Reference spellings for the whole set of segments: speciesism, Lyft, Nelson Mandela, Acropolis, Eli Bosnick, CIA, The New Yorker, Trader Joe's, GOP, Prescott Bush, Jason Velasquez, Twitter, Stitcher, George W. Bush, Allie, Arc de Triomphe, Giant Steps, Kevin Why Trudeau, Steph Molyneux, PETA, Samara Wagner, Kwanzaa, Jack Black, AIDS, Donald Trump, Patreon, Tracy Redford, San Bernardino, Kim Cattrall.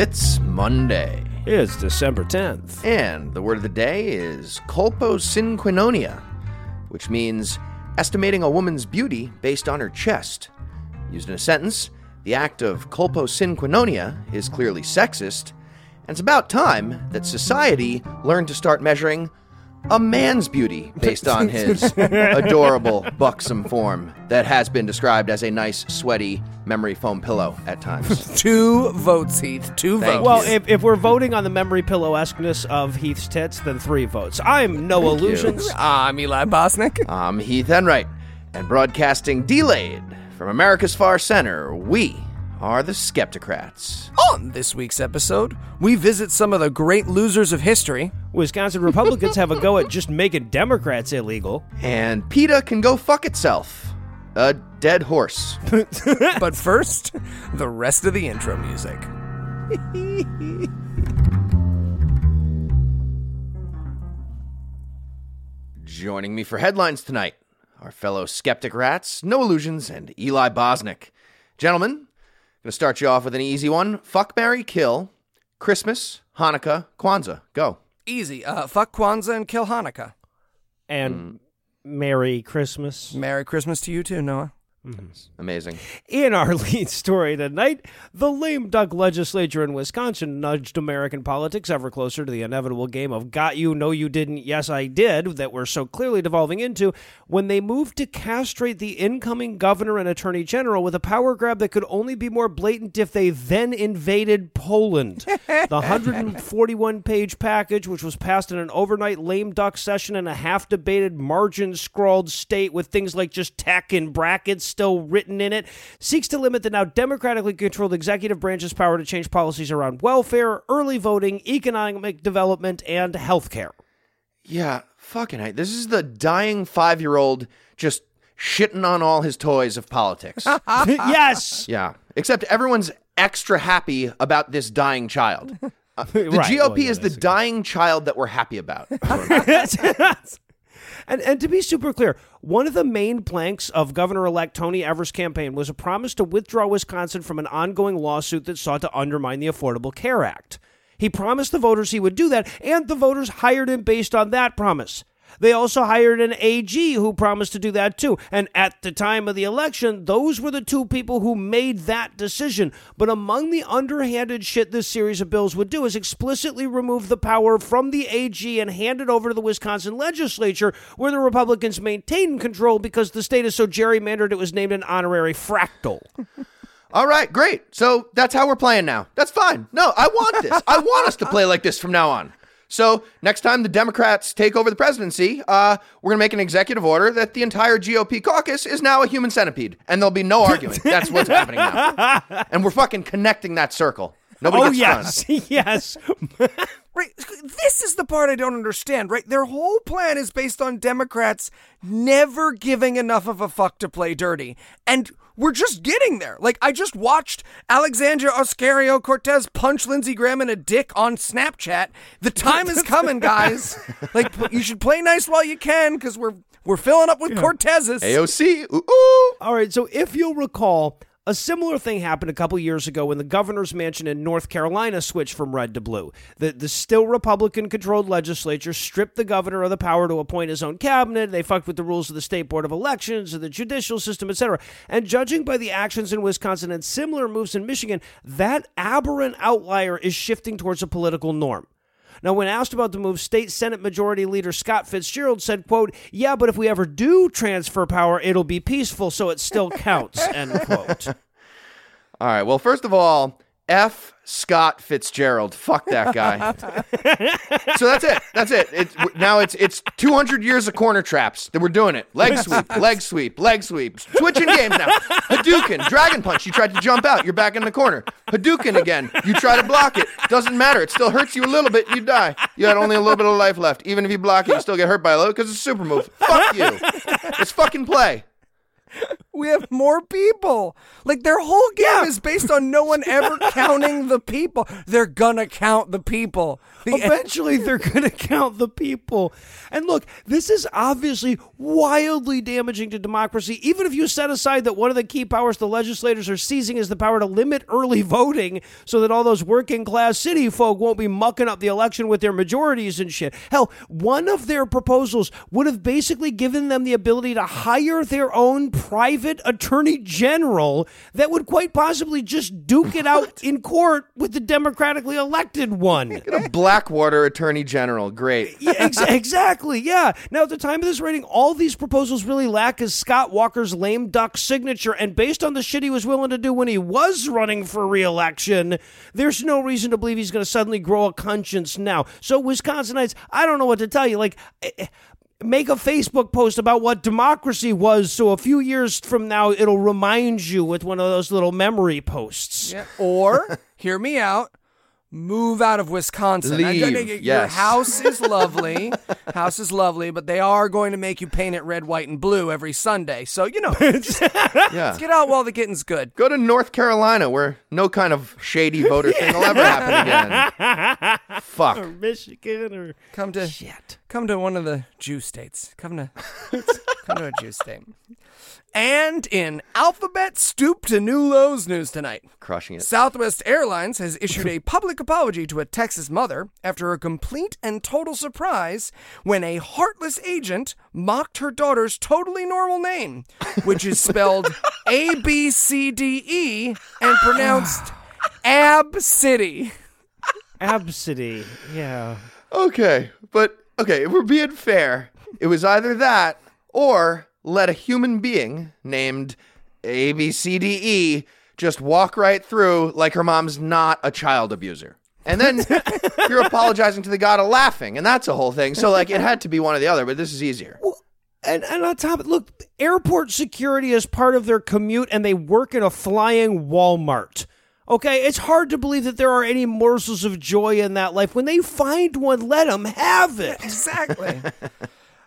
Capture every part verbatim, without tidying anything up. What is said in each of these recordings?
It's Monday. It's December tenth. And the word of the day is colposinquinonia, which means estimating a woman's beauty based on her chest. Used in a sentence, the act of colposinquinonia is clearly sexist, and it's about time that society learned to start measuring a man's beauty based on his adorable, buxom form that has been described as a nice, sweaty memory foam pillow at times. Two votes, Heath. Two Thank votes. Well, if, if we're voting on the memory pillow-esque-ness of Heath's tits, then three votes. I'm no Thank illusions. You. I'm Eli Bosnick. I'm Heath Enright. And broadcasting delayed from America's Far Center, we are the Skeptocrats. On this week's episode, we visit some of the great losers of history. Wisconsin Republicans have a go at just making Democrats illegal. And PETA can go fuck itself. A dead horse. But first, the rest of the intro music. Joining me for headlines tonight, our fellow Skeptocrats, No Illusions, and Eli Bosnick. Gentlemen, I'm going to start you off with an easy one. Fuck, marry, kill. Christmas, Hanukkah, Kwanzaa. Go. Easy. Uh, fuck Kwanzaa and kill Hanukkah. And mm. Merry Christmas. Merry Christmas to you too, Noah. Mm-hmm. Amazing. In our lead story tonight, the lame duck legislature in Wisconsin nudged American politics ever closer to the inevitable game of got you, no you didn't, yes I did, that we're so clearly devolving into when they moved to castrate the incoming governor and attorney general with a power grab that could only be more blatant if they then invaded Poland. The one hundred forty-one page package, which was passed in an overnight lame duck session in a half-debated, margin-scrawled state with things like just tack and brackets still written in it, seeks to limit the now democratically controlled executive branch's power to change policies around welfare, early voting, economic development, and healthcare. Yeah, fucking hate. This is the dying five-year-old just shitting on all his toys of politics. Yes! Yeah, except everyone's extra happy about this dying child. Uh, the right. G O P well, yeah, is the dying good. child that we're happy about. And and to be super clear, one of the main planks of Governor-elect Tony Evers' campaign was a promise to withdraw Wisconsin from an ongoing lawsuit that sought to undermine the Affordable Care Act. He promised the voters he would do that, and the voters hired him based on that promise. They also hired an A G who promised to do that, too. And at the time of the election, those were the two people who made that decision. But among the underhanded shit this series of bills would do is explicitly remove the power from the A G and hand it over to the Wisconsin legislature, where the Republicans maintain control because the state is so gerrymandered it was named an honorary fractal. All right, great. So that's how we're playing now. That's fine. No, I want this. I want us to play like this from now on. So next time the Democrats take over the presidency, uh, we're going to make an executive order that the entire G O P caucus is now a human centipede, and there'll be no arguing. That's what's happening now. And we're fucking connecting that circle. Nobody oh, gets yes, yes. Right, this is the part I don't understand, right? Their whole plan is based on Democrats never giving enough of a fuck to play dirty. And we're just getting there. Like, I just watched Alexandria Ocasio Cortez punch Lindsey Graham in a dick on Snapchat. The time is coming, guys. Like, you should play nice while you can, because we're, we're filling up with yeah. Cortezes. A O C, ooh, ooh. All right, so if you'll recall, a similar thing happened a couple years ago when the governor's mansion in North Carolina switched from red to blue. The, the still Republican-controlled legislature stripped the governor of the power to appoint his own cabinet. They fucked with the rules of the State Board of Elections and the judicial system, et cetera. And judging by the actions in Wisconsin and similar moves in Michigan, that aberrant outlier is shifting towards a political norm. Now, when asked about the move, State Senate Majority Leader Scott Fitzgerald said, quote, yeah, but if we ever do transfer power, it'll be peaceful, so it still counts, end quote. All right, well, first of all, F. Scott Fitzgerald. Fuck that guy. So that's it. That's it. It's, now it's it's two hundred years of corner traps that we're doing it. Leg sweep, leg sweep, leg sweep. Switching games now. Hadouken, Dragon Punch. You tried to jump out. You're back in the corner. Hadouken again. You try to block it. Doesn't matter. It still hurts you a little bit. You die. You had only a little bit of life left. Even if you block it, you still get hurt by a load because it's a super move. Fuck you. It's fucking play. We have more people. Like, their whole game yeah. is based on no one ever counting the people. They're gonna count the people. The Eventually, en- they're gonna count the people. And look, this is obviously wildly damaging to democracy. Even if you set aside that one of the key powers the legislators are seizing is the power to limit early voting so that all those working class city folk won't be mucking up the election with their majorities and shit. Hell, one of their proposals would have basically given them the ability to hire their own private attorney general that would quite possibly just duke it out what? in court with the democratically elected one. Get a Blackwater attorney general. Great. Yeah, ex- exactly. Yeah. Now, at the time of this writing, all these proposals really lack is Scott Walker's lame duck signature. And based on the shit he was willing to do when he was running for re-election, there's no reason to believe he's going to suddenly grow a conscience now. So, Wisconsinites, I don't know what to tell you. Like... I- Make a Facebook post about what democracy was so a few years from now it'll remind you with one of those little memory posts. Yeah. Or, hear me out, move out of Wisconsin. Leave. I, I, I, yes. Your house is lovely. House is lovely, but they are going to make you paint it red, white, and blue every Sunday. So, you know, just, yeah. let's get out while the getting's good. Go to North Carolina where no kind of shady voter yeah. thing will ever happen again. Fuck. Or Michigan or... Come to... Shit. Come to one of the Jew states. Come to come to a Jew state. And in alphabet stoop to new lows news tonight. Crushing it. Southwest Airlines has issued a public apology to a Texas mother after a complete and total surprise when a heartless agent mocked her daughter's totally normal name, which is spelled A B C D E and pronounced Abcde. Abcde, yeah. Okay, but... Okay, if we're being fair, it was either that or let a human being named A B C D E just walk right through like her mom's not a child abuser. And then you're apologizing to the god of laughing, and that's a whole thing. So, like, it had to be one or the other, but this is easier. Well, and, and on top of it, look, airport security is part of their commute, and they work in a flying Walmart. Okay, it's hard to believe that there are any morsels of joy in that life. When they find one, let them have it. Exactly.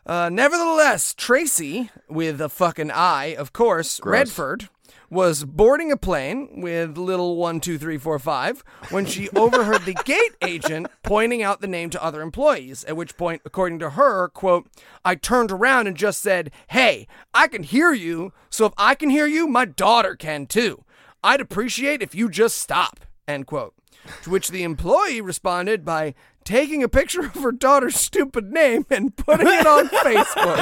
uh, nevertheless, Tracy, with a fucking I, of course, Gross. Redford, was boarding a plane with little one, two, three, four, five, when she overheard the gate agent pointing out the name to other employees, at which point, according to her, quote, I turned around and just said, hey, I can hear you, so if I can hear you, my daughter can too. I'd appreciate if you just stop, end quote. To which the employee responded by taking a picture of her daughter's stupid name and putting it on Facebook.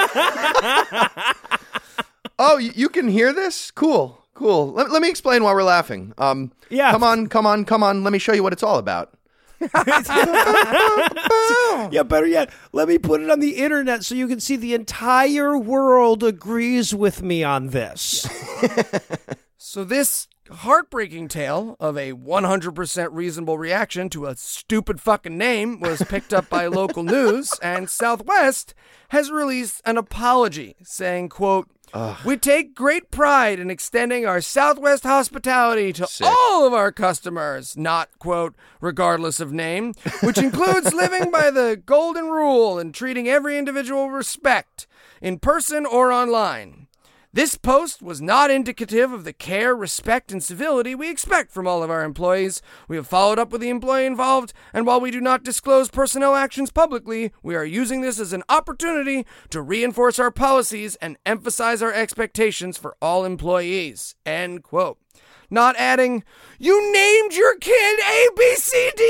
Oh, you can hear this? Cool, cool. Let, let me explain why we're laughing. Um, yeah. Come on, come on, come on. Let me show you what it's all about. Yeah, better yet, let me put it on the internet so you can see the entire world agrees with me on this. So this heartbreaking tale of a one hundred percent reasonable reaction to a stupid fucking name was picked up by local news, and Southwest has released an apology saying, quote, Ugh. We take great pride in extending our Southwest hospitality to Sick. all of our customers, not, quote, regardless of name, which includes living by the golden rule and treating every individual with respect, in person or online. This post was not indicative of the care, respect, and civility we expect from all of our employees. We have followed up with the employee involved, and while we do not disclose personnel actions publicly, we are using this as an opportunity to reinforce our policies and emphasize our expectations for all employees. End quote. Not adding, you named your kid A B C D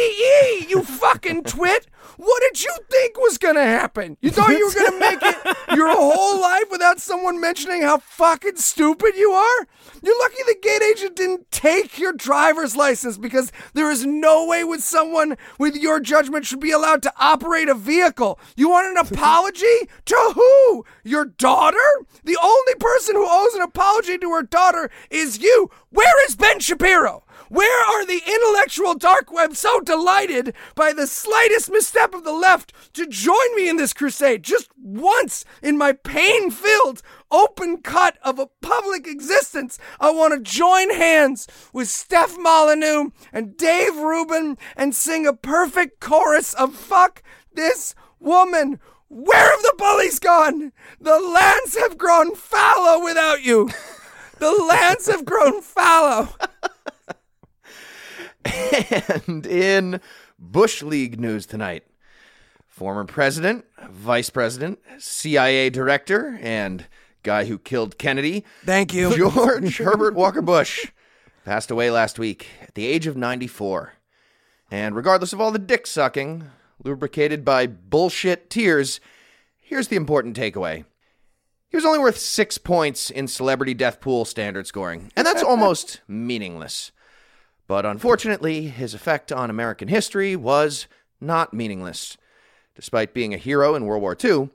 E, you fucking twit. What did you think was going to happen? You thought you were going to make it your whole life without someone mentioning how fucking stupid you are? You're lucky the gate agent didn't take your driver's license because there is no way with someone with your judgment should be allowed to operate a vehicle. You want an apology? To who? Your daughter? The only person who owes an apology to her daughter is you. Where is Ben Shapiro? Where are the intellectual dark web so delighted by the slightest misstep of the left to join me in this crusade just once in my pain-filled open cut of a public existence? I want to join hands with Steph Molyneux and Dave Rubin and sing a perfect chorus of fuck this woman. Where have the bullies gone? The lands have grown fallow without you. The lands have grown fallow. And in Bush League news tonight, former president, vice president, C I A director, and guy who killed Kennedy. Thank you. George Herbert Walker Bush passed away last week at the age of ninety-four. And regardless of all the dick sucking, lubricated by bullshit tears, here's the important takeaway. He was only worth six points in celebrity death pool standard scoring, and that's almost meaningless. But unfortunately, his effect on American history was not meaningless. Despite being a hero in World War Two,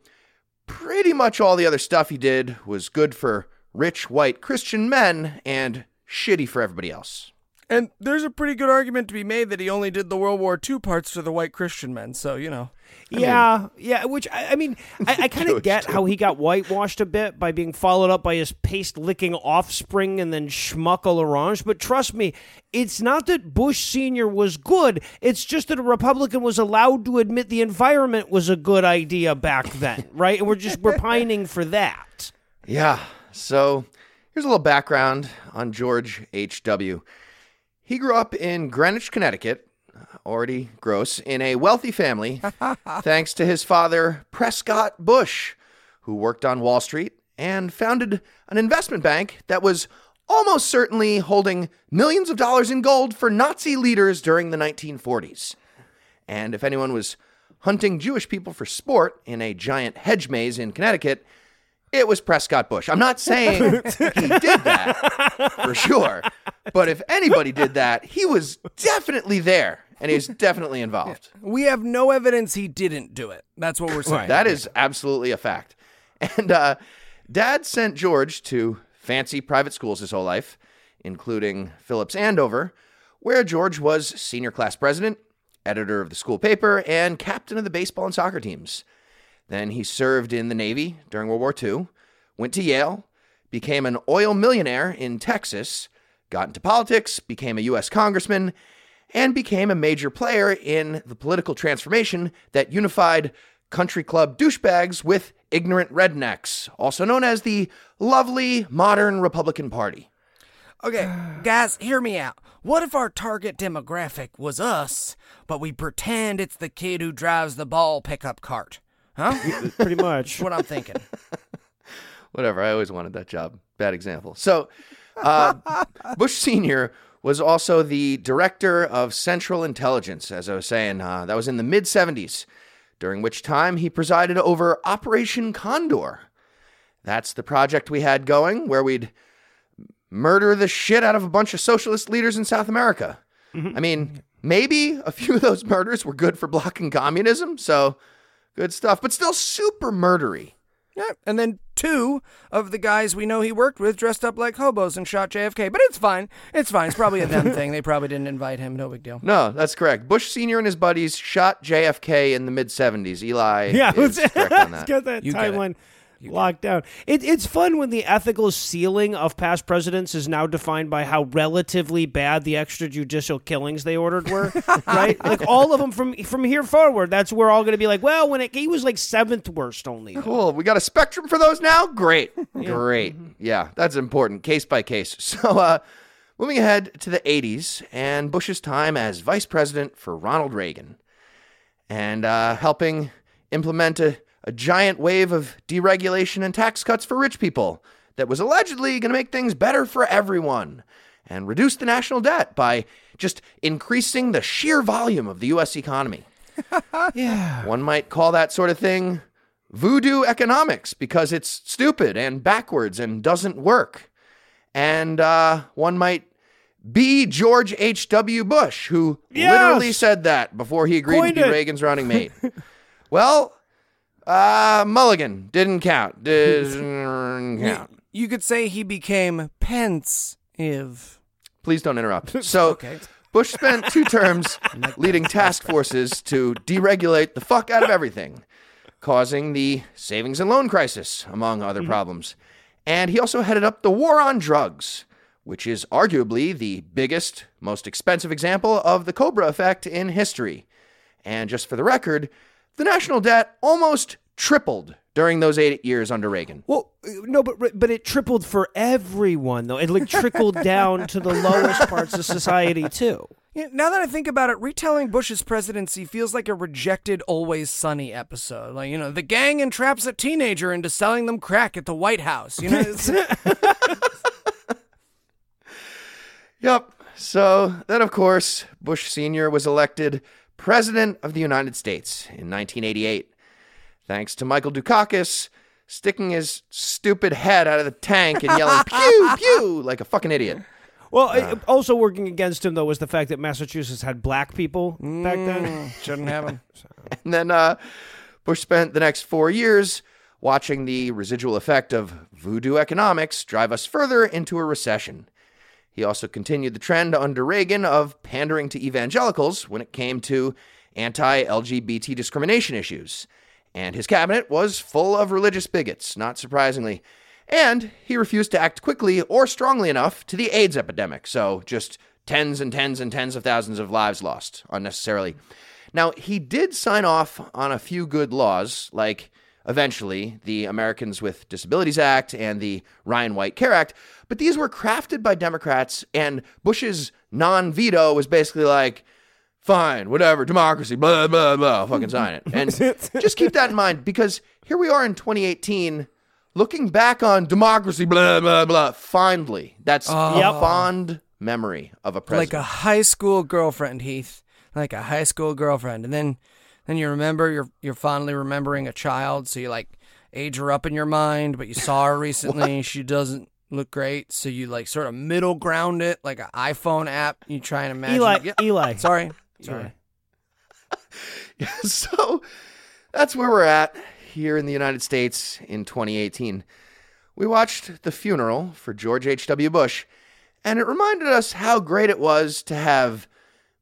pretty much all the other stuff he did was good for rich white Christian men and shitty for everybody else. And there's a pretty good argument to be made that he only did the World War Two parts to the white Christian men, so, you know. I yeah, mean, yeah, which, I, I mean, I, I kind of get too. How he got whitewashed a bit by being followed up by his paste-licking offspring and then schmuck all orange, but trust me, it's not that Bush Senior was good, it's just that a Republican was allowed to admit the environment was a good idea back then, right? And we're just, we're pining for that. Yeah, so here's a little background on George H W He grew up in Greenwich, Connecticut, already gross, in a wealthy family, thanks to his father, Prescott Bush, who worked on Wall Street and founded an investment bank that was almost certainly holding millions of dollars in gold for Nazi leaders during the nineteen forties. And if anyone was hunting Jewish people for sport in a giant hedge maze in Connecticut, it was Prescott Bush. I'm not saying he did that, for sure. But if anybody did that, he was definitely there, and he was definitely involved. We have no evidence he didn't do it. That's what we're saying. Right. That is absolutely a fact. And uh, Dad sent George to fancy private schools his whole life, including Phillips Andover, where George was senior class president, editor of the school paper, and captain of the baseball and soccer teams. Then he served in the Navy during World War Two, went to Yale, became an oil millionaire in Texas, got into politics, became a U S congressman, and became a major player in the political transformation that unified country club douchebags with ignorant rednecks, also known as the lovely modern Republican Party. Okay, guys, hear me out. What if our target demographic was us, but we pretend it's the kid who drives the ball pickup cart? Huh? Pretty much. That's what I'm thinking. Whatever. I always wanted that job. Bad example. So uh, Bush Senior was also the director of Central Intelligence, as I was saying. Uh, that was in the mid-seventies, during which time he presided over Operation Condor. That's the project we had going where we'd murder the shit out of a bunch of socialist leaders in South America. Mm-hmm. I mean, maybe a few of those murders were good for blocking communism, so... good stuff, but still super murdery. Yeah, and then two of the guys we know he worked with dressed up like hobos and shot J F K, but it's fine. It's fine. It's probably a them thing. They probably didn't invite him. No big deal. No, that's correct. Bush Senior and his buddies shot J F K in the mid-seventies. Eli yeah, is correct on that. Let's get that timeline locked down. It, it's fun when the ethical ceiling of past presidents is now defined by how relatively bad the extrajudicial killings they ordered were, right? Like all of them from from here forward, that's where we're all going to be like, well, when it, he was like seventh worst only. Though. Cool. We got a spectrum for those now? Great. Yeah. Great. Yeah, that's important. Case by case. So uh, moving ahead to the eighties and Bush's time as vice president for Ronald Reagan and uh, helping implement a A giant wave of deregulation and tax cuts for rich people that was allegedly going to make things better for everyone and reduce the national debt by just increasing the sheer volume of the U S economy. Yeah. One might call that sort of thing voodoo economics because it's stupid and backwards and doesn't work. And uh, one might be George H W Bush, who yes! literally said that before he agreed Coined to be it. Reagan's running mate. Well... Uh, Mulligan didn't count. Didn't count. You, you could say he became pensive. Please don't interrupt. So okay. Bush spent two terms leading task forces to deregulate the fuck out of everything, causing the savings and loan crisis, among other mm-hmm. problems. And he also headed up the war on drugs, which is arguably the biggest, most expensive example of the Cobra effect in history. And just for the record, the national debt almost tripled during those eight years under Reagan. Well, no, but but it tripled for everyone, though. It like trickled down to the lowest parts of society, too. Yeah, now that I think about it, retelling Bush's presidency feels like a rejected Always Sunny episode. Like, you know, the gang entraps a teenager into selling them crack at the White House. You know? It's... Yep. So then, of course, Bush Senior was elected President of the United States in nineteen eighty-eight. Thanks to Michael Dukakis sticking his stupid head out of the tank and yelling, pew, pew, like a fucking idiot. Well, uh, also working against him, though, was the fact that Massachusetts had black people back then. Shouldn't have them. So. And then uh, Bush spent the next four years watching the residual effect of voodoo economics drive us further into a recession. He also continued the trend under Reagan of pandering to evangelicals when it came to anti-L G B T discrimination issues. And his cabinet was full of religious bigots, not surprisingly. And he refused to act quickly or strongly enough to the AIDS epidemic. So just tens and tens and tens of thousands of lives lost unnecessarily. Now, he did sign off on a few good laws, like eventually the Americans with Disabilities Act and the Ryan White Care Act. But these were crafted by Democrats, and Bush's non-veto was basically like, fine, whatever, democracy, blah, blah, blah, fucking sign it. And just keep that in mind, because here we are in twenty eighteen, looking back on democracy, blah, blah, blah, fondly. That's oh. a fond memory of a president. Like a high school girlfriend, Heath. Like a high school girlfriend. And then then you remember, you're you're fondly remembering a child, so you like age her up in your mind, but you saw her recently, she doesn't look great, so you like sort of middle ground it, like an iPhone app, you try and imagine. Eli, yeah. Eli. Sorry. Sorry. Yeah. So that's where we're at here in the United States in twenty eighteen. We watched the funeral for George H W Bush, and it reminded us how great it was to have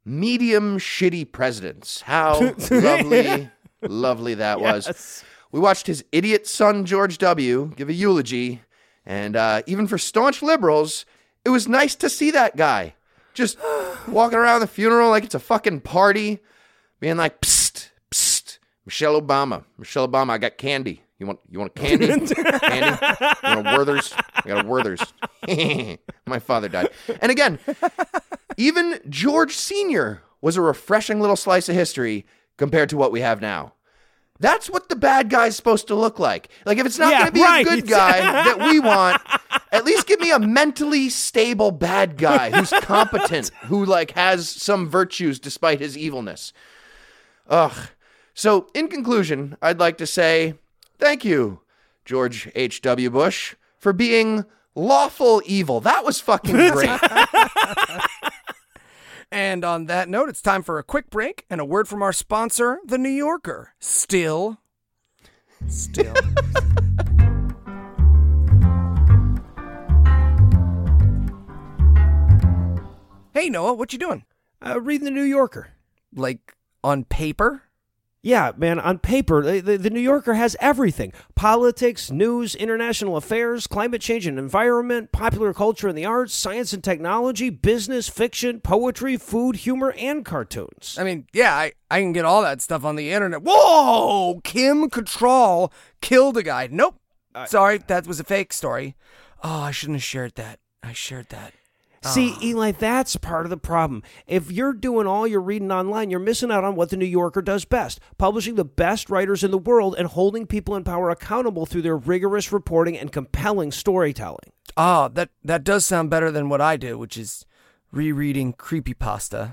medium shitty presidents. How lovely, lovely that yes. was. We watched his idiot son, George W., give a eulogy, and uh, even for staunch liberals, it was nice to see that guy. Just walking around the funeral like it's a fucking party, being like, psst, psst, Michelle Obama. Michelle Obama, I got candy. You want you want a candy? Candy? You want a Werther's? I got a Werther's. My father died. And again, even George Senior was a refreshing little slice of history compared to what we have now. That's what the bad guy's supposed to look like. Like, if it's not yeah, going to be right. a good guy that we want, at least give me a mentally stable bad guy who's competent, who, like, has some virtues despite his evilness. Ugh. So, in conclusion, I'd like to say thank you, George H W Bush, for being lawful evil. That was fucking great. And on that note, it's time for a quick break and a word from our sponsor, The New Yorker. Still. Still. Hey, Noah, what you doing? Uh, reading The New Yorker. Like, on paper? Yeah, man, on paper. The, the New Yorker has everything. Politics, news, international affairs, climate change and environment, popular culture and the arts, science and technology, business, fiction, poetry, food, humor, and cartoons. I mean, yeah, I, I can get all that stuff on the internet. Whoa! Kim Cattrall killed a guy. Nope. Uh, Sorry, that was a fake story. Oh, I shouldn't have shared that. I shared that. See, Eli, that's part of the problem. If you're doing all your reading online, you're missing out on what The New Yorker does best, publishing the best writers in the world and holding people in power accountable through their rigorous reporting and compelling storytelling. Ah, that, that does sound better than what I do, which is rereading creepypasta.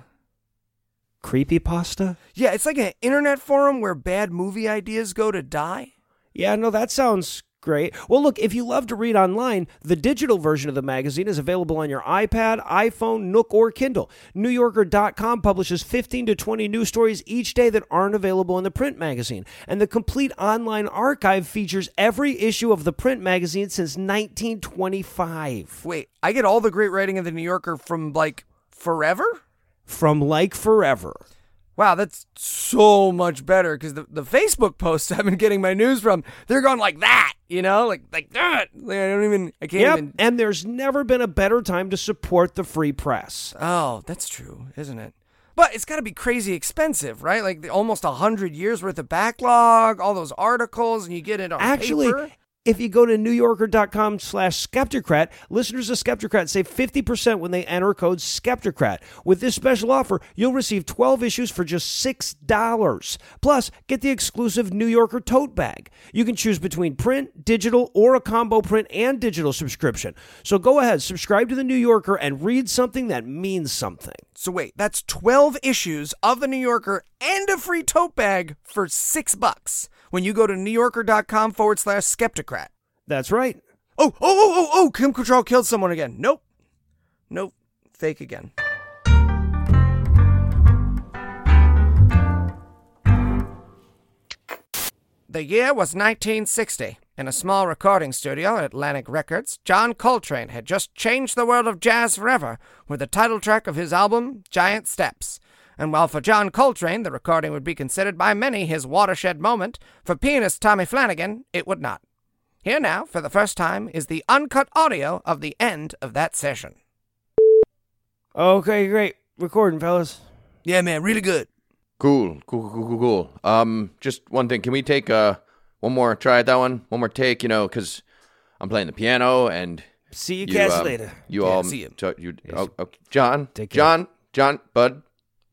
Creepypasta? Yeah, it's like an internet forum where bad movie ideas go to die. Yeah, no, that sounds great. Well, look, if you love to read online, the digital version of the magazine is available on your iPad, iPhone, Nook, or Kindle. New Yorker dot com publishes fifteen to twenty news stories each day that aren't available in the print magazine. And the complete online archive features every issue of the print magazine since nineteen twenty-five. Wait, I get all the great writing of the New Yorker from, like, forever? From, like, forever. Wow, that's so much better, because the, the Facebook posts I've been getting my news from, they're going like that, you know, like like that. Like, I don't even, I can't yep. even. And there's never been a better time to support the free press. Oh, that's true, isn't it? But it's got to be crazy expensive, right? Like the, almost one hundred years worth of backlog, all those articles, and you get it on Actually, paper. If you go to newyorker.com slash Skeptocrat, listeners of Skeptocrat save fifty percent when they enter code Skeptocrat. With this special offer, you'll receive twelve issues for just six dollars. Plus, get the exclusive New Yorker tote bag. You can choose between print, digital, or a combo print and digital subscription. So go ahead, subscribe to The New Yorker and read something that means something. So wait, that's twelve issues of The New Yorker and a free tote bag for six bucks. When you go to newyorker.com forward slash Skeptocrat. That's right. Oh, oh, oh, oh, oh, Kim Cattrall killed someone again. Nope. Nope. Fake again. The year was nineteen sixty. In a small recording studio at Atlantic Records, John Coltrane had just changed the world of jazz forever with the title track of his album, Giant Steps. And while for John Coltrane, the recording would be considered by many his watershed moment, for pianist Tommy Flanagan, it would not. Here now, for the first time, is the uncut audio of the end of that session. Okay, great. Recording, fellas. Yeah, man, really good. Cool, cool, cool, cool, cool. Um, just one thing. Can we take uh, one more try at that one? One more take, you know, because I'm playing the piano and... See you, you guys um, later. You yeah, all... See you. So you yes. oh, oh, John, take John, care. John, bud...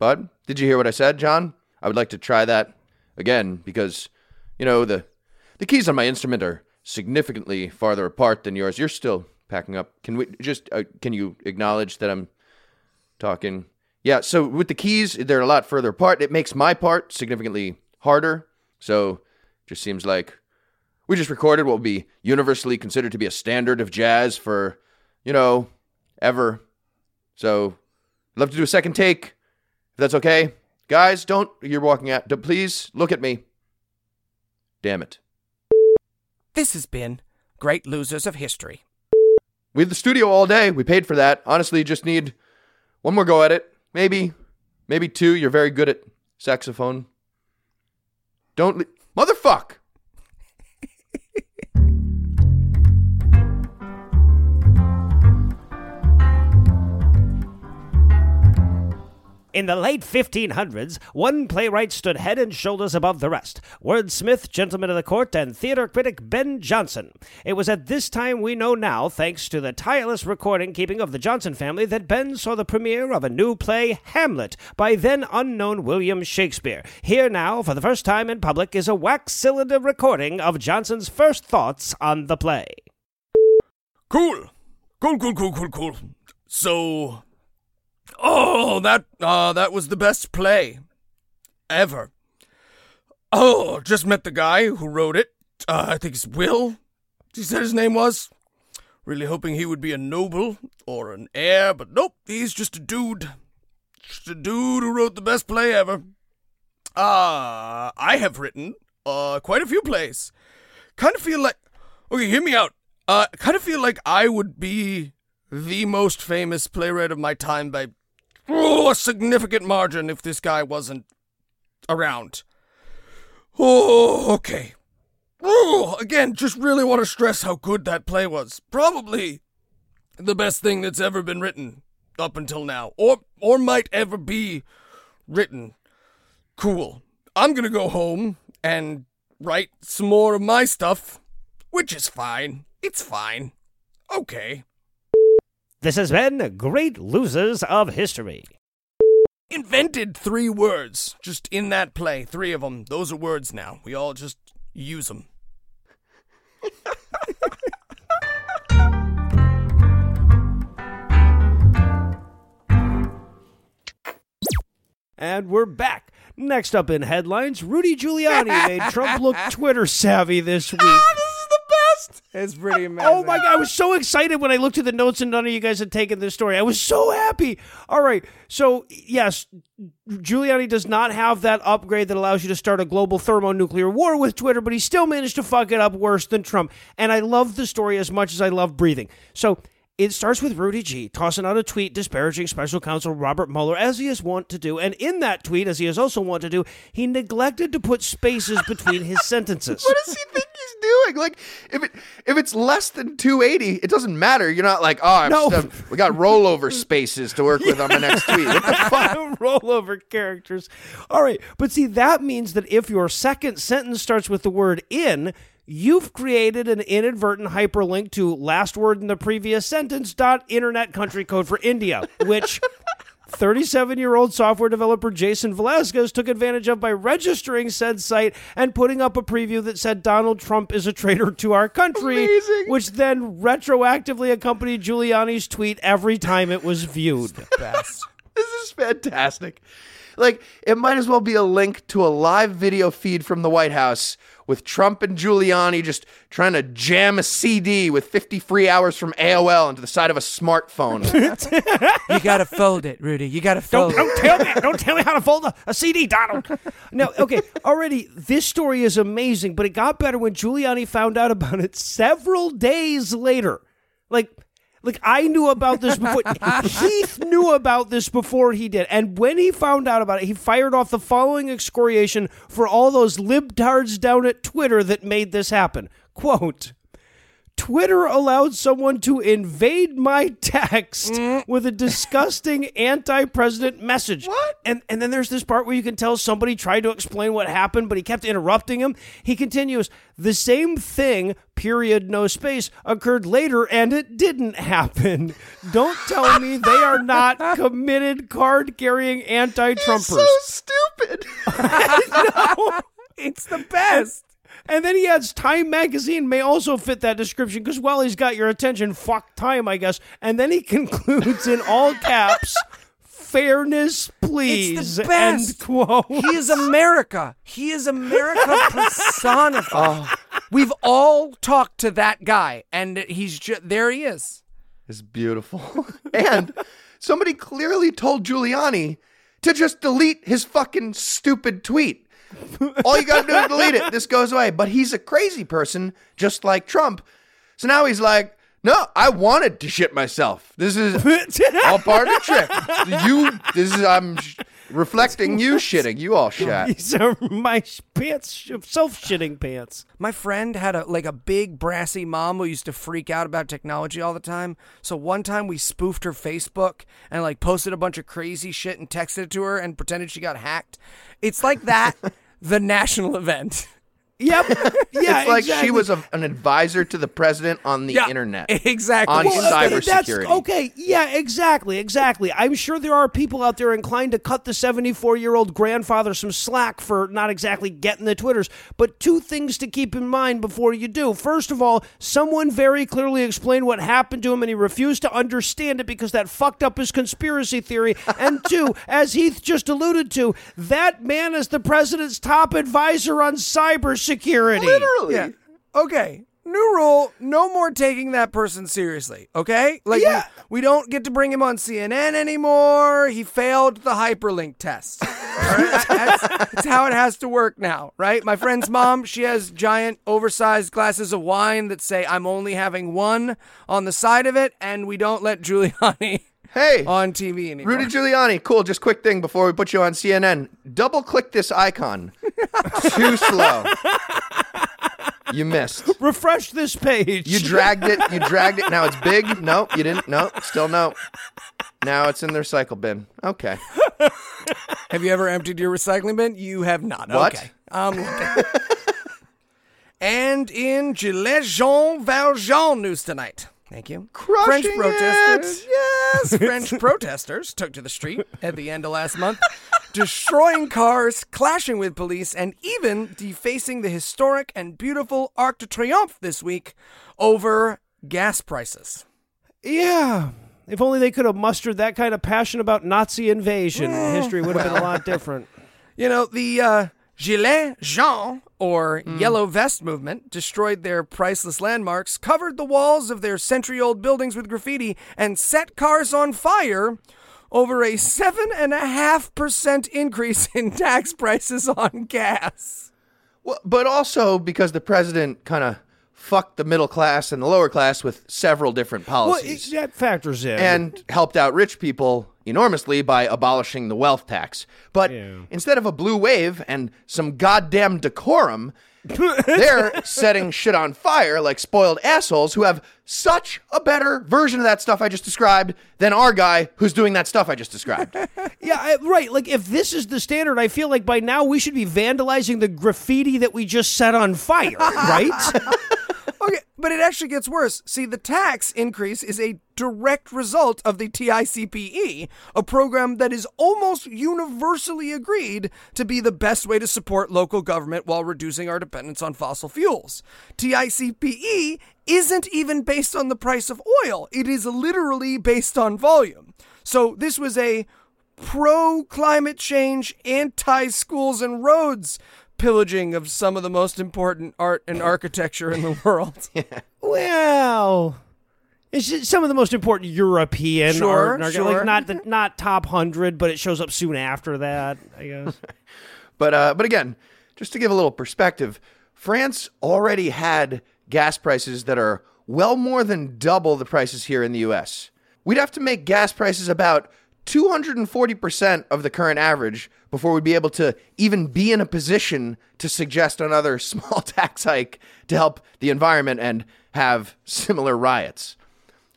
Bud, did you hear what I said, John? I would like to try that again because, you know, the the keys on my instrument are significantly farther apart than yours. You're still packing up. Can we just, uh, can you acknowledge that I'm talking? Yeah, so with the keys, they're a lot further apart. It makes my part significantly harder. So it just seems like we just recorded what will be universally considered to be a standard of jazz for, you know, ever. So I'd love to do a second take. That's okay. Guys, don't... You're walking out. Don't, please, look at me. Damn it. This has been Great Losers of History. We had the studio all day. We paid for that. Honestly, just need one more go at it. Maybe. Maybe two. You're very good at saxophone. Don't... Le- Motherfuck! In the late fifteen hundreds, one playwright stood head and shoulders above the rest, wordsmith, gentleman of the court, and theater critic Ben Jonson. It was at this time we know now, thanks to the tireless recording-keeping of the Jonson family, that Ben saw the premiere of a new play, Hamlet, by then-unknown William Shakespeare. Here now, for the first time in public, is a wax cylinder recording of Jonson's first thoughts on the play. Cool. Cool, cool, cool, cool, cool. So... Oh, that uh, that was the best play ever. Oh, just met the guy who wrote it. Uh, I think it's Will. He said his name was. Really hoping he would be a noble or an heir, but nope, he's just a dude. Just a dude who wrote the best play ever. Ah, uh, I have written uh quite a few plays. Kind of feel like... Okay, hear me out. Uh, kind of feel like I would be... the most famous playwright of my time by oh, a significant margin if this guy wasn't around. Oh, okay. Oh, again, just really want to stress how good that play was. Probably the best thing that's ever been written up until now, or or might ever be written. Cool. I'm going to go home and write some more of my stuff, which is fine. It's fine. Okay. This has been Great Losers of History. Invented three words, just in that play, three of them. Those are words now. We all just use them. And we're back. Next up in headlines, Rudy Giuliani made Trump look Twitter savvy this week. It's pretty amazing. Oh, my God. I was so excited when I looked at the notes and none of you guys had taken this story. I was so happy. All right. So, yes, Giuliani does not have that upgrade that allows you to start a global thermonuclear war with Twitter, but he still managed to fuck it up worse than Trump. And I love the story as much as I love breathing. So it starts with Rudy G. tossing out a tweet disparaging Special Counsel Robert Mueller, as he is wont to do. And in that tweet, as he is also wont to do, he neglected to put spaces between his sentences. What does he think he's doing. Like, if it if it's less than two eighty, it doesn't matter. You're not like, oh, I'm no. stuff. We got rollover spaces to work yeah. with on the next tweet. What the fuck? Rollover characters. All right. But see, that means that if your second sentence starts with the word in, you've created an inadvertent hyperlink to last word in the previous sentence dot internet country code for India, which thirty-seven-year-old software developer Jason Velasquez took advantage of by registering said site and putting up a preview that said Donald Trump is a traitor to our country, Amazing. which then retroactively accompanied Giuliani's tweet every time it was viewed. Best. This is fantastic. Like, it might as well be a link to a live video feed from the White House with Trump and Giuliani just trying to jam a C D with fifty free hours from A O L into the side of a smartphone. You gotta fold it, Rudy. You gotta fold don't, it. Don't tell me. Don't tell me how to fold a, a C D, Donald. No, okay. Already, this story is amazing, but it got better when Giuliani found out about it several days later. Like... Like, I knew about this before. Heath knew about this before he did. And when he found out about it, he fired off the following excoriation for all those libtards down at Twitter that made this happen. Quote, Twitter allowed someone to invade my text mm. with a disgusting anti-president message. What? And, and then there's this part where you can tell somebody tried to explain what happened, but he kept interrupting him. He continues, the same thing, period, no space, occurred later, and it didn't happen. Don't tell me they are not committed card-carrying anti-Trumpers. He's so stupid. No, it's the best. And then he adds, Time Magazine may also fit that description because, well, he's got your attention. Fuck Time, I guess. And then he concludes in all caps, fairness, please. It's the best. End quote. He is America. He is America personified. Oh. We've all talked to that guy, and he's ju- there he is. It's beautiful. And somebody clearly told Giuliani to just delete his fucking stupid tweet. All you got to do is delete it. This goes away. But he's a crazy person, just like Trump. So now he's like, no, I wanted to shit myself. This is all part of the trick. You, this is, I'm sh- reflecting you shitting. You all shat. These are my pants, self-shitting pants. My friend had a like a big brassy mom who used to freak out about technology all the time. So one time we spoofed her Facebook and like posted a bunch of crazy shit and texted it to her and pretended she got hacked. It's like that, the national event. Yep. Yeah, it's like exactly. She was a, an advisor to the president on the yeah, internet. Exactly. On well, cybersecurity. Okay. Yeah, exactly. Exactly. I'm sure there are people out there inclined to cut the seventy-four-year-old grandfather some slack for not exactly getting the Twitters. But two things to keep in mind before you do. First of all, someone very clearly explained what happened to him and he refused to understand it because that fucked up his conspiracy theory. And two, as Heath just alluded to, that man is the president's top advisor on cybersecurity. Security. Literally. Yeah. Okay. New rule. No more taking that person seriously. Okay? Like, yeah. we, we don't get to bring him on C N N anymore. He failed the hyperlink test. All right? that's, that's how it has to work now, right? My friend's mom, she has giant oversized glasses of wine that say, I'm only having one on the side of it, and we don't let Giuliani... Hey, on T V anymore. Rudy Giuliani, cool. Just quick thing before we put you on C N N. Double click this icon. Too slow. You missed. Refresh this page. You dragged it. You dragged it. Now it's big. No, you didn't. No, still no. Now it's in the recycle bin. Okay. Have you ever emptied your recycling bin? You have not. What? Okay. I'm looking. And in Gilets Jaunes Valjean news tonight. Thank you. Crushing French protesters. It. Yes. French protesters took to the street at the end of last month, destroying cars, clashing with police, and even defacing the historic and beautiful Arc de Triomphe this week over gas prices. Yeah. If only they could have mustered that kind of passion about Nazi invasion, mm. history would have been a lot different. You know, the... Uh, Gilets jaunes, or mm. yellow vest movement, destroyed their priceless landmarks, covered the walls of their century-old buildings with graffiti, and set cars on fire over a seven point five percent increase in tax prices on gas. Well, but also because the president kind of fucked the middle class and the lower class with several different policies. Well, it, that factors in. And helped out rich people enormously by abolishing the wealth tax. But yeah. instead of a blue wave and some goddamn decorum, They're setting shit on fire like spoiled assholes who have such a better version of that stuff I just described than our guy who's doing that stuff I just described. Yeah, I, right. Like, if this is the standard, I feel like by now we should be vandalizing the graffiti that we just set on fire, right? Okay, but it actually gets worse. See, the tax increase is a direct result of the T I C P E, a program that is almost universally agreed to be the best way to support local government while reducing our dependence on fossil fuels. T I C P E isn't even based on the price of oil. It is literally based on volume. So this was a pro-climate change, anti-schools and roads pillaging of some of the most important art and architecture in the world. Yeah. Well, it's some of the most important European sure, art, and sure. like not the, not top hundred, but it shows up soon after that, I guess. But uh, but again, just to give a little perspective, France already had gas prices that are well more than double the prices here in the U S. We'd have to make gas prices about two hundred forty percent of the current average before we'd be able to even be in a position to suggest another small tax hike to help the environment and have similar riots.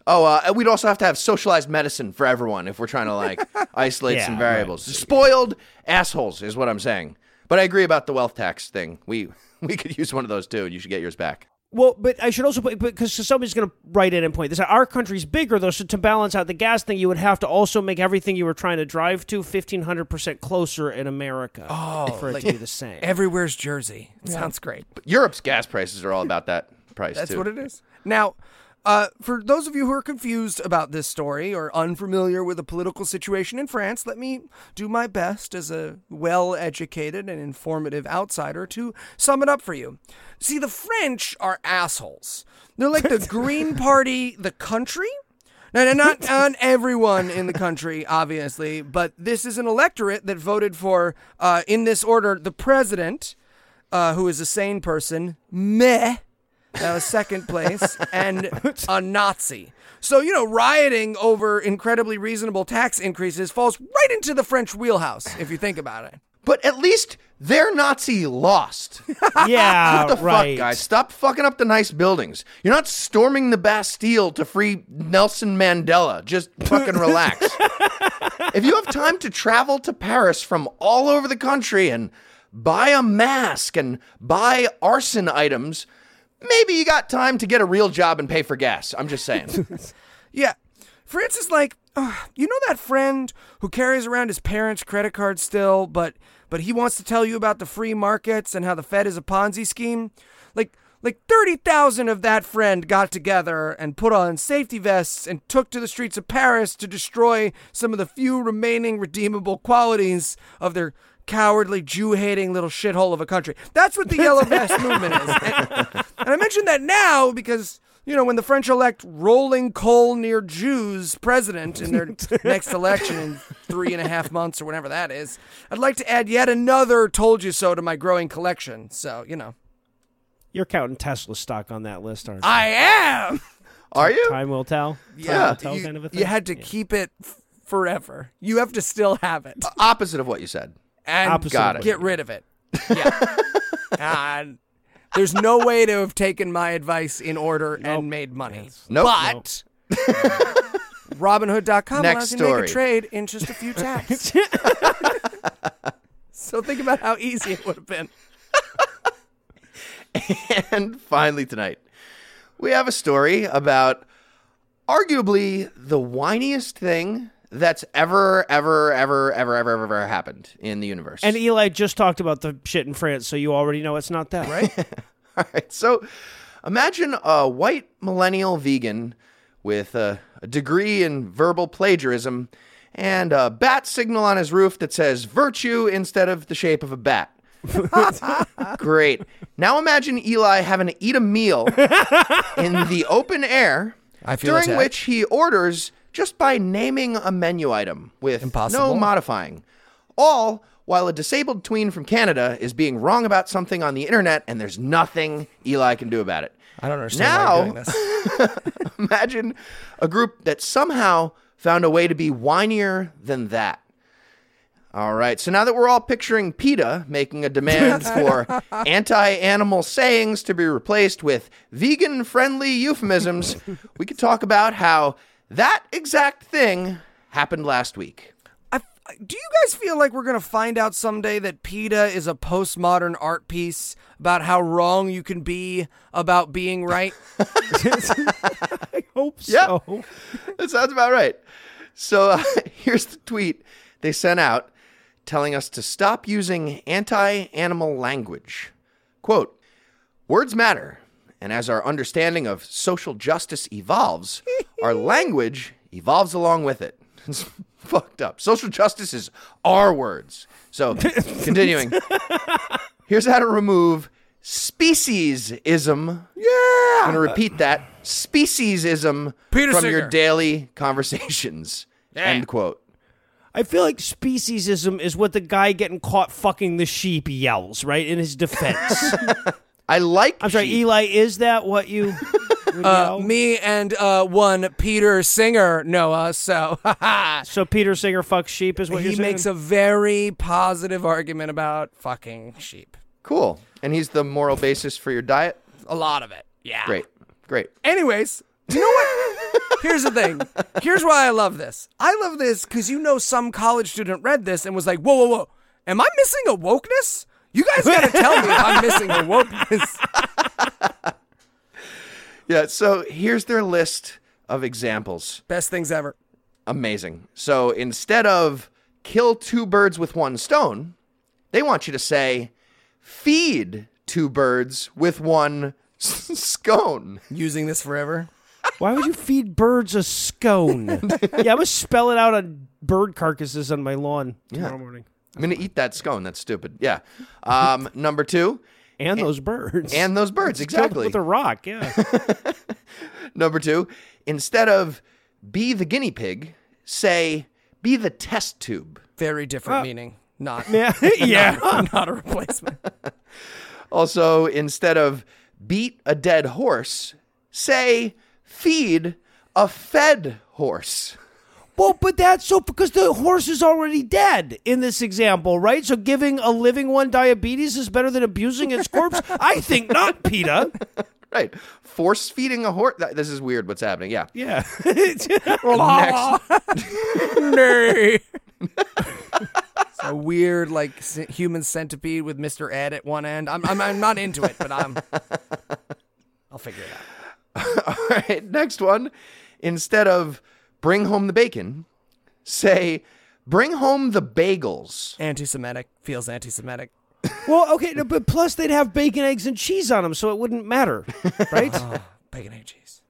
Oh, uh, we'd also have to have socialized medicine for everyone if we're trying to, like, isolate yeah, some variables. Right. Spoiled assholes is what I'm saying. But I agree about the wealth tax thing. We we could use one of those, too. You should get yours back. Well, but I should also put, because somebody's going to write in and point this out. Our country's bigger, though, so to balance out the gas thing, you would have to also make everything you were trying to drive to fifteen hundred percent closer in America oh, for like, it to do the same. Everywhere's Jersey. It yeah. sounds great. But Europe's gas prices are all about that price, That's too. That's what it is. Now, uh, for those of you who are confused about this story or unfamiliar with the political situation in France, let me do my best as a well-educated and informative outsider to sum it up for you. See, the French are assholes. They're like the Green Party, the country. Now, they're not on everyone in the country, obviously, but this is an electorate that voted for, uh, in this order, the president, uh, who is a sane person, meh, that was second place, and a Nazi. So, you know, rioting over incredibly reasonable tax increases falls right into the French wheelhouse, if you think about it. But at least their Nazi lost. Yeah, what the right. fuck, guys? Stop fucking up the nice buildings. You're not storming the Bastille to free Nelson Mandela. Just fucking relax. If you have time to travel to Paris from all over the country and buy a mask and buy arson items, maybe you got time to get a real job and pay for gas. I'm just saying. Yeah. France is like, oh, you know that friend who carries around his parents' credit card still, but but he wants to tell you about the free markets and how the Fed is a Ponzi scheme? Like, like thirty thousand of that friend got together and put on safety vests and took to the streets of Paris to destroy some of the few remaining redeemable qualities of their cowardly, Jew-hating little shithole of a country. That's what the Yellow Vest movement is. And, and I mention that now because, you know, when the French elect rolling coal near Jews president in their next election in three and a half months or whenever that is, I'd like to add yet another told you so to my growing collection. So, you know. You're counting Tesla stock on that list, aren't you? I am! Are you? Time will tell. Yeah. Time will tell you, kind of a thing. You had to yeah. keep it f- forever. You have to still have it. Uh, opposite of what you said. And got it. Get rid of it. Yeah. uh, there's no way to have taken my advice in order nope. and made money. Yes. Nope. But nope. Robinhood dot com allows you to make a trade in just a few taps. So think about how easy it would have been. And finally tonight, we have a story about arguably the whiniest thing that's ever, ever, ever, ever, ever, ever, ever happened in the universe. And Eli just talked about the shit in France, so you already know it's not that, right? All right. So imagine a white millennial vegan with a, a degree in verbal plagiarism and a bat signal on his roof that says virtue instead of the shape of a bat. Great. Now imagine Eli having to eat a meal in the open air, I feel during attacked. Which he orders just by naming a menu item with Impossible. No modifying. All while a disabled tween from Canada is being wrong about something on the internet and there's nothing Eli can do about it. I don't understand now, why I'm doing this. Imagine a group that somehow found a way to be whinier than that. All right. So now that we're all picturing PETA making a demand for anti-animal sayings to be replaced with vegan-friendly euphemisms, we could talk about how that exact thing happened last week. I, do you guys feel like we're going to find out someday that PETA is a postmodern art piece about how wrong you can be about being right? I hope so. Yep. That sounds about right. So uh, here's the tweet they sent out, telling us to stop using anti-animal language. Quote, words matter, and as our understanding of social justice evolves, our language evolves along with it. It's fucked up. Social justice is our words. So, continuing. Here's how to remove speciesism. Yeah! I'm going to repeat that. Speciesism Peter from Singer. Your daily conversations. Yeah. End quote. I feel like speciesism is what the guy getting caught fucking the sheep yells, right? In his defense. I like I'm sheep. Sorry, Eli, is that what you... Uh, me and uh, one Peter Singer know us, so... So Peter Singer fucks sheep is what he you're saying? He makes a very positive argument about fucking sheep. Cool. And he's the moral basis for your diet? A lot of it, yeah. Great, great. Anyways, you know what... Here's the thing. Here's why I love this. I love this because you know some college student read this and was like, whoa, whoa, whoa. Am I missing a wokeness? You guys got to tell me if I'm missing a wokeness. Yeah, so here's their list of examples. Best things ever. Amazing. So instead of kill two birds with one stone, they want you to say feed two birds with one scone. Using this forever. Why would you feed birds a scone? Yeah, I was spelling out on bird carcasses on my lawn tomorrow yeah. morning. I'm going to eat that scone. That's stupid. Yeah. Um, number two. And, and those birds. And those birds, it's exactly. With a rock, yeah. Number two. Instead of be the guinea pig, say be the test tube. Very different uh, meaning. Not, yeah. yeah. not, not a replacement. Also, instead of beat a dead horse, say... feed a fed horse. Well, but that's so because the horse is already dead in this example, right? So giving a living one diabetes is better than abusing its corpse? I think not, PETA. Right. Force feeding a horse. This is weird what's happening. Yeah. Yeah. Next. It's a weird, like, human centipede with Mister Ed at one end. I'm, I'm, I'm not into it, but I'm, I'll figure it out. All right, next one. Instead of bring home the bacon, say bring home the bagels. Anti-Semitic. Feels anti-Semitic. Well, okay, no, but plus they'd have bacon, eggs, and cheese on them, so it wouldn't matter, right? uh, bacon, egg, cheese.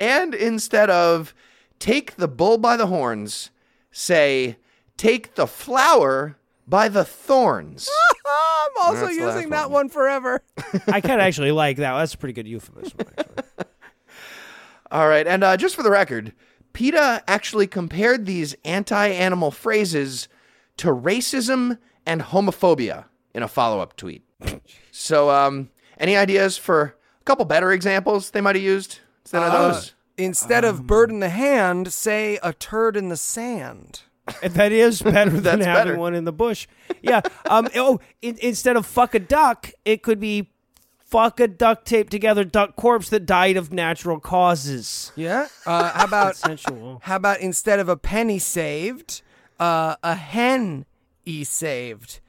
And instead of take the bull by the horns, say take the flower by the thorns. I'm also That's using that one, one forever. I kind of actually like that. That's a pretty good euphemism, actually. All right. And uh, just for the record, PETA actually compared these anti-animal phrases to racism and homophobia in a follow-up tweet. So um, any ideas for a couple better examples they might have used instead of uh, those? Instead um, of bird in the hand, say a turd in the sand. That is better than That's having better. One in the bush. Yeah. Um, oh, in, instead of fuck a duck, it could be fuck a duct taped together duck corpse that died of natural causes. Yeah. Uh, how about sensual. How about instead of a penny saved, uh, a hen e saved,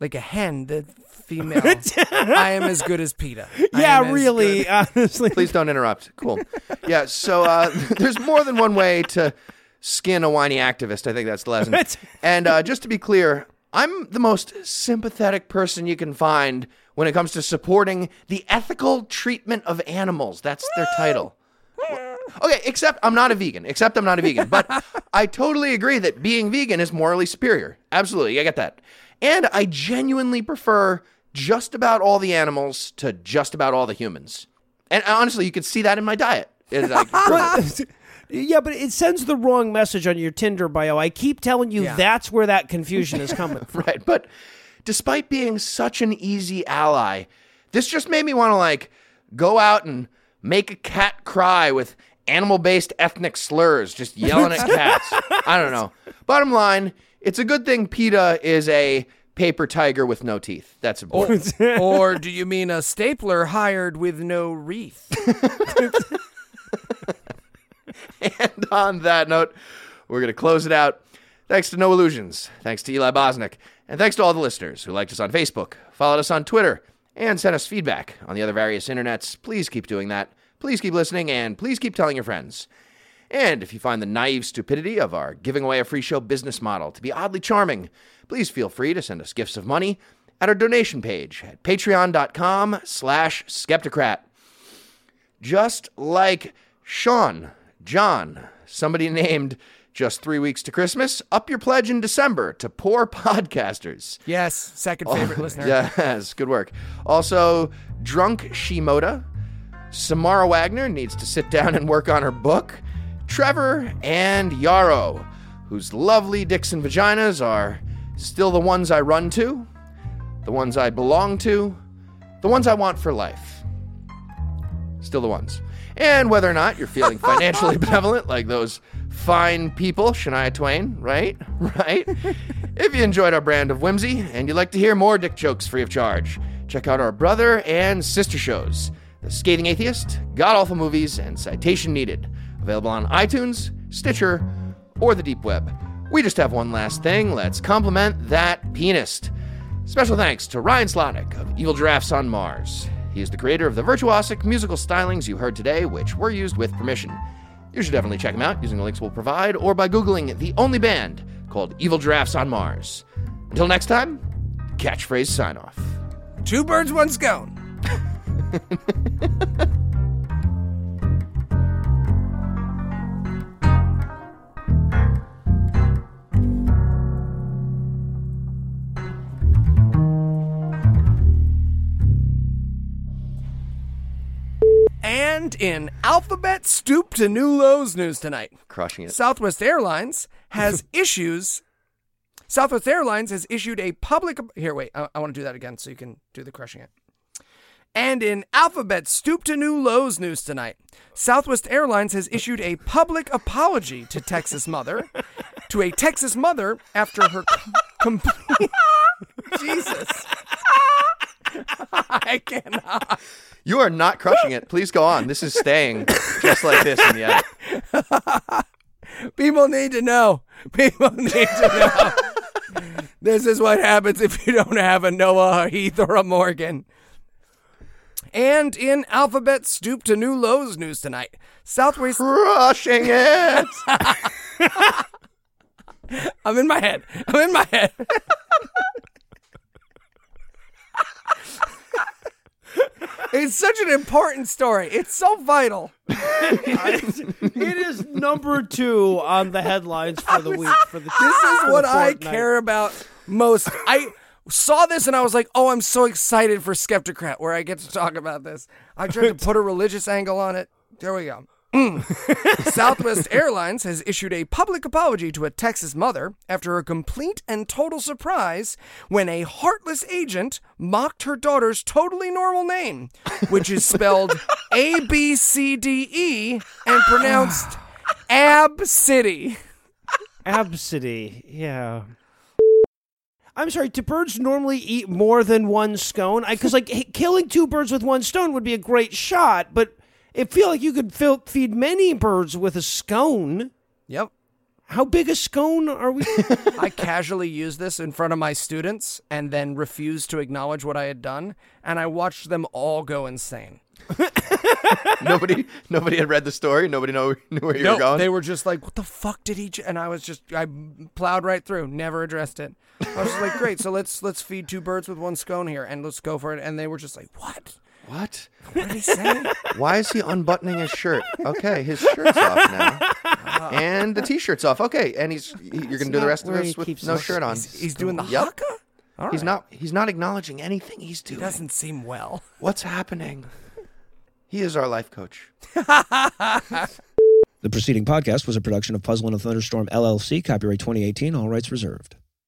like a hen the female. I am as good as PETA. Yeah, really. Good. Honestly, please don't interrupt. Cool. Yeah. So uh, there's more than one way to. Skin a whiny activist. I think that's the lesson. And uh, just to be clear, I'm the most sympathetic person you can find when it comes to supporting the ethical treatment of animals. That's their title. Okay, except I'm not a vegan. Except I'm not a vegan. But I totally agree that being vegan is morally superior. Absolutely. I get that. And I genuinely prefer just about all the animals to just about all the humans. And honestly, you could see that in my diet. It's like... Yeah, but it sends the wrong message on your Tinder bio. I keep telling you yeah. that's where that confusion is coming from. Right, but despite being such an easy ally, this just made me want to, like, go out and make a cat cry with animal-based ethnic slurs, just yelling at cats. I don't know. Bottom line, It's a good thing PETA is a paper tiger with no teeth. That's important. Or, or do you mean a stapler hired with no wreath? And on that note, we're going to close it out. Thanks to No Illusions. Thanks to Eli Bosnick. And thanks to all the listeners who liked us on Facebook, followed us on Twitter, and sent us feedback on the other various internets. Please keep doing that. Please keep listening, and please keep telling your friends. And if you find the naive stupidity of our giving away a free show business model to be oddly charming, please feel free to send us gifts of money at our donation page at patreon.com slash Skeptocrat. Just like Sean, John, somebody named Just Three Weeks to Christmas, up your pledge in December to Poor Podcasters. Yes, second favorite oh, listener. Yes, good work. Also, Drunk Shimoda, Samara Wagner needs to sit down and work on her book, Trevor and Yarrow, whose lovely dicks and vaginas are still the ones I run to, the ones I belong to, the ones I want for life. Still the ones. And whether or not you're feeling financially benevolent like those fine people, Shania Twain, right? Right? If you enjoyed our brand of whimsy and you'd like to hear more dick jokes free of charge, check out our brother and sister shows, The Scathing Atheist, God Awful Movies, and Citation Needed. Available on iTunes, Stitcher, or the Deep Web. We just have one last thing. Let's compliment that pianist. Special thanks to Ryan Slotnick of Evil Giraffes on Mars. He is the creator of the virtuosic musical stylings you heard today, which were used with permission. You should definitely check him out using the links we'll provide or by Googling the only band called Evil Giraffes on Mars. Until next time, catchphrase sign off. Two birds, one scone. And in alphabet stoop to new lows news tonight. Crushing it. Southwest Airlines has issues. Southwest Airlines has issued a public... Here, wait. I, I want to do that again so you can do the crushing it. And in alphabet stoop to new lows news tonight. Southwest Airlines has issued a public apology to Texas mother. To a Texas mother after her... Com- complete Jesus. I cannot. You are not crushing it. Please go on. This is staying just like this in the edit. People need to know. People need to know. This is what happens if you don't have a Noah, a Heath, or a Morgan. And in alphabet stoop to new lows news tonight. Southwest crushing it. I'm in my head. I'm in my head. It's such an important story. It's so vital. It is number two on the headlines for the week. For the this is what I care about most. I saw this and I was like, oh, I'm so excited for Skeptocrat where I get to talk about this. I tried to put a religious angle on it. There we go. Mm. Southwest Airlines has issued a public apology to a Texas mother after her complete and total surprise when a heartless agent mocked her daughter's totally normal name, which is spelled A B C D E and pronounced Abcde. Abcde, yeah. I'm sorry, do birds normally eat more than one scone? Because, like, killing two birds with one stone would be a great shot, but... It feel like you could fill, feed many birds with a scone. Yep. How big a scone are we? I casually used this in front of my students and then refused to acknowledge what I had done, and I watched them all go insane. nobody nobody had read the story? Nobody know, knew where you nope. were going? They were just like, what the fuck did he... J-? And I was just... I plowed right through, never addressed it. I was just like, great, so let's let's feed two birds with one scone here, and let's go for it. And they were just like, what? What? What did he say? Why is he unbuttoning his shirt? Okay, his shirt's off now. Uh, and the t-shirt's off. Okay, and he's he, you're going to do the rest of this with no shirt on. He's, he's doing the yep. haka? All right. He's not he's not acknowledging anything he's doing. He doesn't seem well. What's happening? He is our life coach. The preceding podcast was a production of Puzzle and a Thunderstorm, L L C, copyright twenty eighteen, all rights reserved.